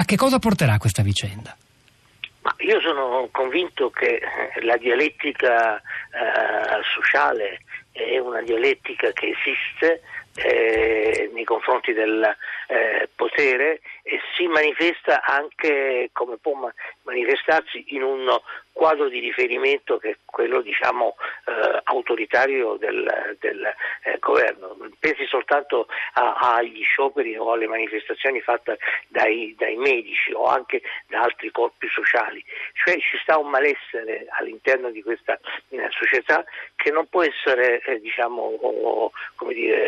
a che cosa porterà questa vicenda? Ma io sono convinto che la dialettica sociale è una dialettica che esiste nei confronti del potere e si manifesta anche, come può manifestarsi, in un quadro di riferimento che è quello, diciamo, autoritario del governo. Pensi soltanto agli scioperi o alle manifestazioni fatte dai medici o anche da altri corpi sociali. Cioè ci sta un malessere all'interno di questa società che non può essere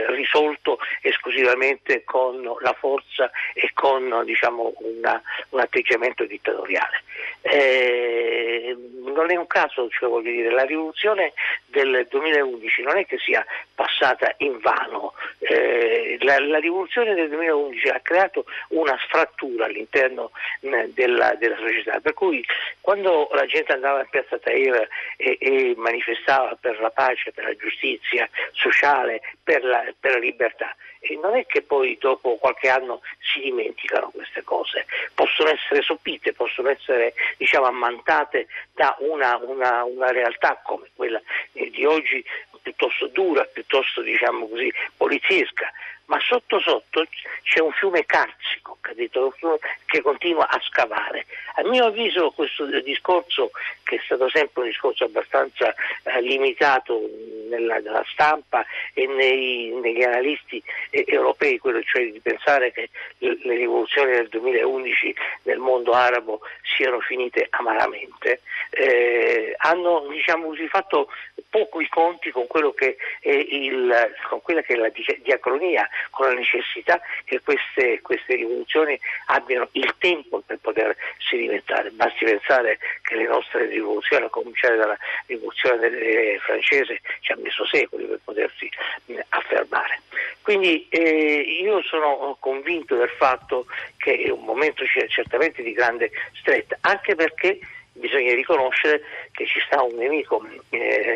risolto esclusivamente con la forza e con un atteggiamento dittatoriale. Non è un caso, la rivoluzione del 2011 non è che sia passata in vano. La rivoluzione del 2011 ha creato una frattura all'interno della società, per cui quando la gente andava in piazza Tahrir e manifestava per la pace, per la giustizia sociale, per la libertà, e non è che poi dopo qualche anno si dimenticano queste cose, possono essere sopite, possono essere ammantate da una realtà come quella di oggi, piuttosto dura, piuttosto poliziesca, ma sotto sotto c'è un fiume carsico che continua a scavare. A mio avviso questo discorso, che è stato sempre un discorso abbastanza limitato nella stampa e negli analisti europei, quello cioè di pensare che le rivoluzioni del 2011 nel mondo arabo siano finite amaramente, hanno fatto poco i conti con quello che è con quella che è la diacronia, con la necessità che queste rivoluzioni abbiano il tempo per potersi diventare. Basti pensare che le nostre rivoluzioni, a cominciare dalla rivoluzione francese, ci ha messo secoli per potersi affermare. Quindi io sono convinto del fatto che è un momento certamente di grande stretta, anche perché bisogna riconoscere che ci sta un nemico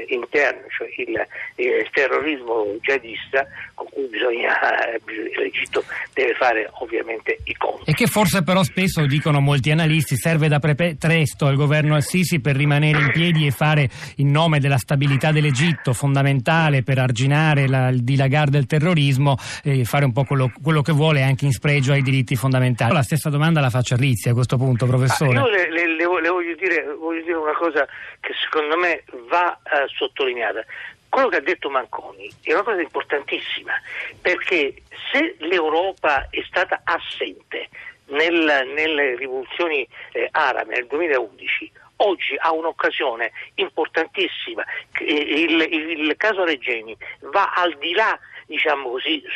interno, cioè il terrorismo jihadista, con cui l'Egitto deve fare ovviamente i conti. E che forse però spesso, dicono molti analisti, serve da pretesto al governo Al Sisi per rimanere in piedi e fare, in nome della stabilità dell'Egitto, fondamentale per arginare il dilagare del terrorismo, fare un po' quello che vuole, anche in spregio ai diritti fondamentali. La stessa domanda la faccio a Rizzi a questo punto, professore. Io le voglio dire una cosa che secondo me va sottolineata. Quello che ha detto Manconi è una cosa importantissima, perché se l'Europa è stata assente nelle rivoluzioni arabe nel 2011, oggi ha un'occasione importantissima. Il caso Regeni va al di là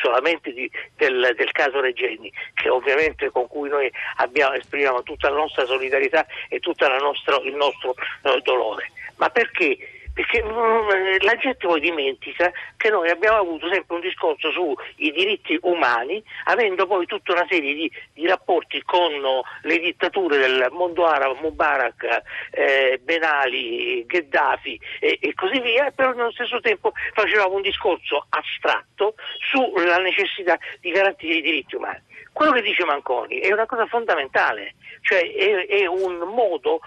solamente del caso Regeni, che ovviamente con cui noi esprimiamo tutta la nostra solidarietà e tutto il nostro dolore. Ma perché la gente poi dimentica che noi abbiamo avuto sempre un discorso sui diritti umani, avendo poi tutta una serie di rapporti con le dittature del mondo arabo, Mubarak, Ben Ali, Gheddafi e così via, però nello stesso tempo facevamo un discorso astratto sulla necessità di garantire i diritti umani. Quello che dice Manconi è una cosa fondamentale, cioè è un modo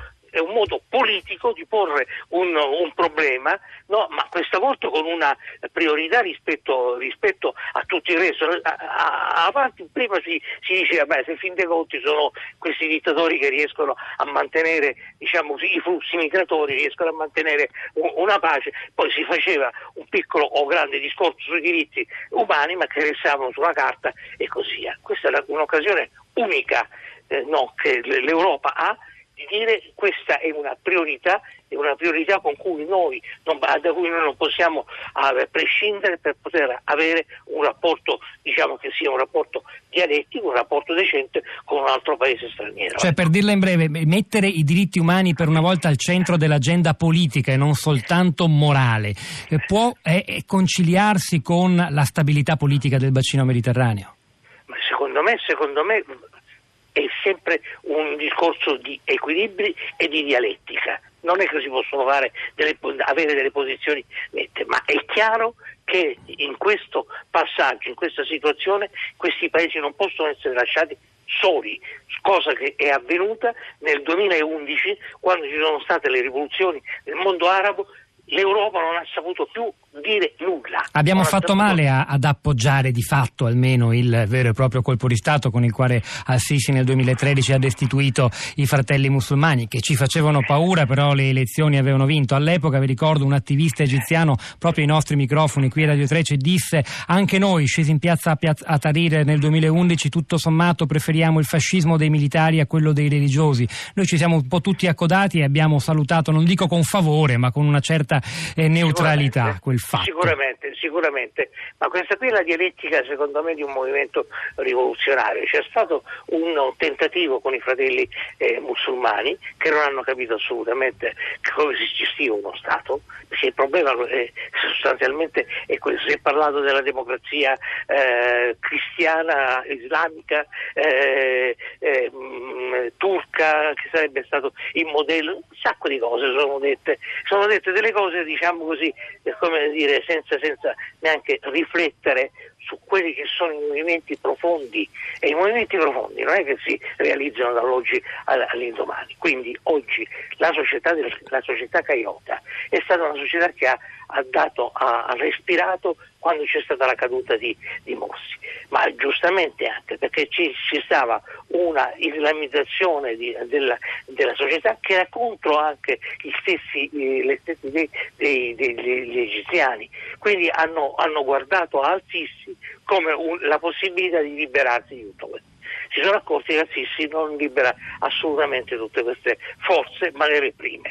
politico di porre un problema, no? Ma questa volta con una priorità rispetto a tutto il resto. Avanti prima si diceva, se fin dei conti sono questi dittatori che riescono a mantenere i flussi migratori, riescono a mantenere una pace, poi si faceva un piccolo o grande discorso sui diritti umani ma che restavano sulla carta e così via. Questa è un'occasione unica che l'Europa ha di dire questa è una priorità da cui noi non possiamo prescindere per poter avere un rapporto, che sia un rapporto dialettico, un rapporto decente con un altro paese straniero. Cioè, per dirla in breve, mettere i diritti umani per una volta al centro dell'agenda politica e non soltanto morale, può conciliarsi con la stabilità politica del bacino mediterraneo? Ma secondo me è sempre un discorso di equilibri e di dialettica. Non è che si possono avere delle posizioni nette, ma è chiaro che in questo passaggio, in questa situazione, questi paesi non possono essere lasciati soli, cosa che è avvenuta nel 2011 quando ci sono state le rivoluzioni nel mondo arabo. L'Europa non ha saputo più dire nulla. Abbiamo fatto male ad appoggiare di fatto almeno il vero e proprio colpo di Stato con il quale Al Sisi nel 2013 ha destituito i fratelli musulmani, che ci facevano paura, però le elezioni avevano vinto. All'epoca, vi ricordo, un attivista egiziano proprio ai nostri microfoni qui a Radio 3 ci disse: anche noi, scesi in piazza a Tahrir nel 2011, tutto sommato preferiamo il fascismo dei militari a quello dei religiosi. Noi ci siamo un po' tutti accodati e abbiamo salutato, non dico con favore, ma con una certa neutralità, quel fatto. Sicuramente, ma questa qui è la dialettica, secondo me, di un movimento rivoluzionario. C'è stato un tentativo con i fratelli musulmani, che non hanno capito assolutamente come si gestiva uno Stato, perché il problema sostanzialmente è questo. Si è parlato della democrazia cristiana, islamica, turca, che sarebbe stato il modello. Un sacco di cose sono dette delle cose, diciamo così, come dire, senza neanche riflettere su quelli che sono i movimenti profondi, e i movimenti profondi non è che si realizzano dall'oggi all'indomani. Quindi oggi la società caiota è stata una società che ha respirato quando c'è stata la caduta di Morsi, ma giustamente anche perché ci stava una islamizzazione della società che era contro anche gli stessi degli egiziani. Quindi hanno guardato a Al Sisi come la possibilità di liberarsi di tutto questo. Si sono accorti che Al Sisi non libera assolutamente tutte queste forze, ma le reprime.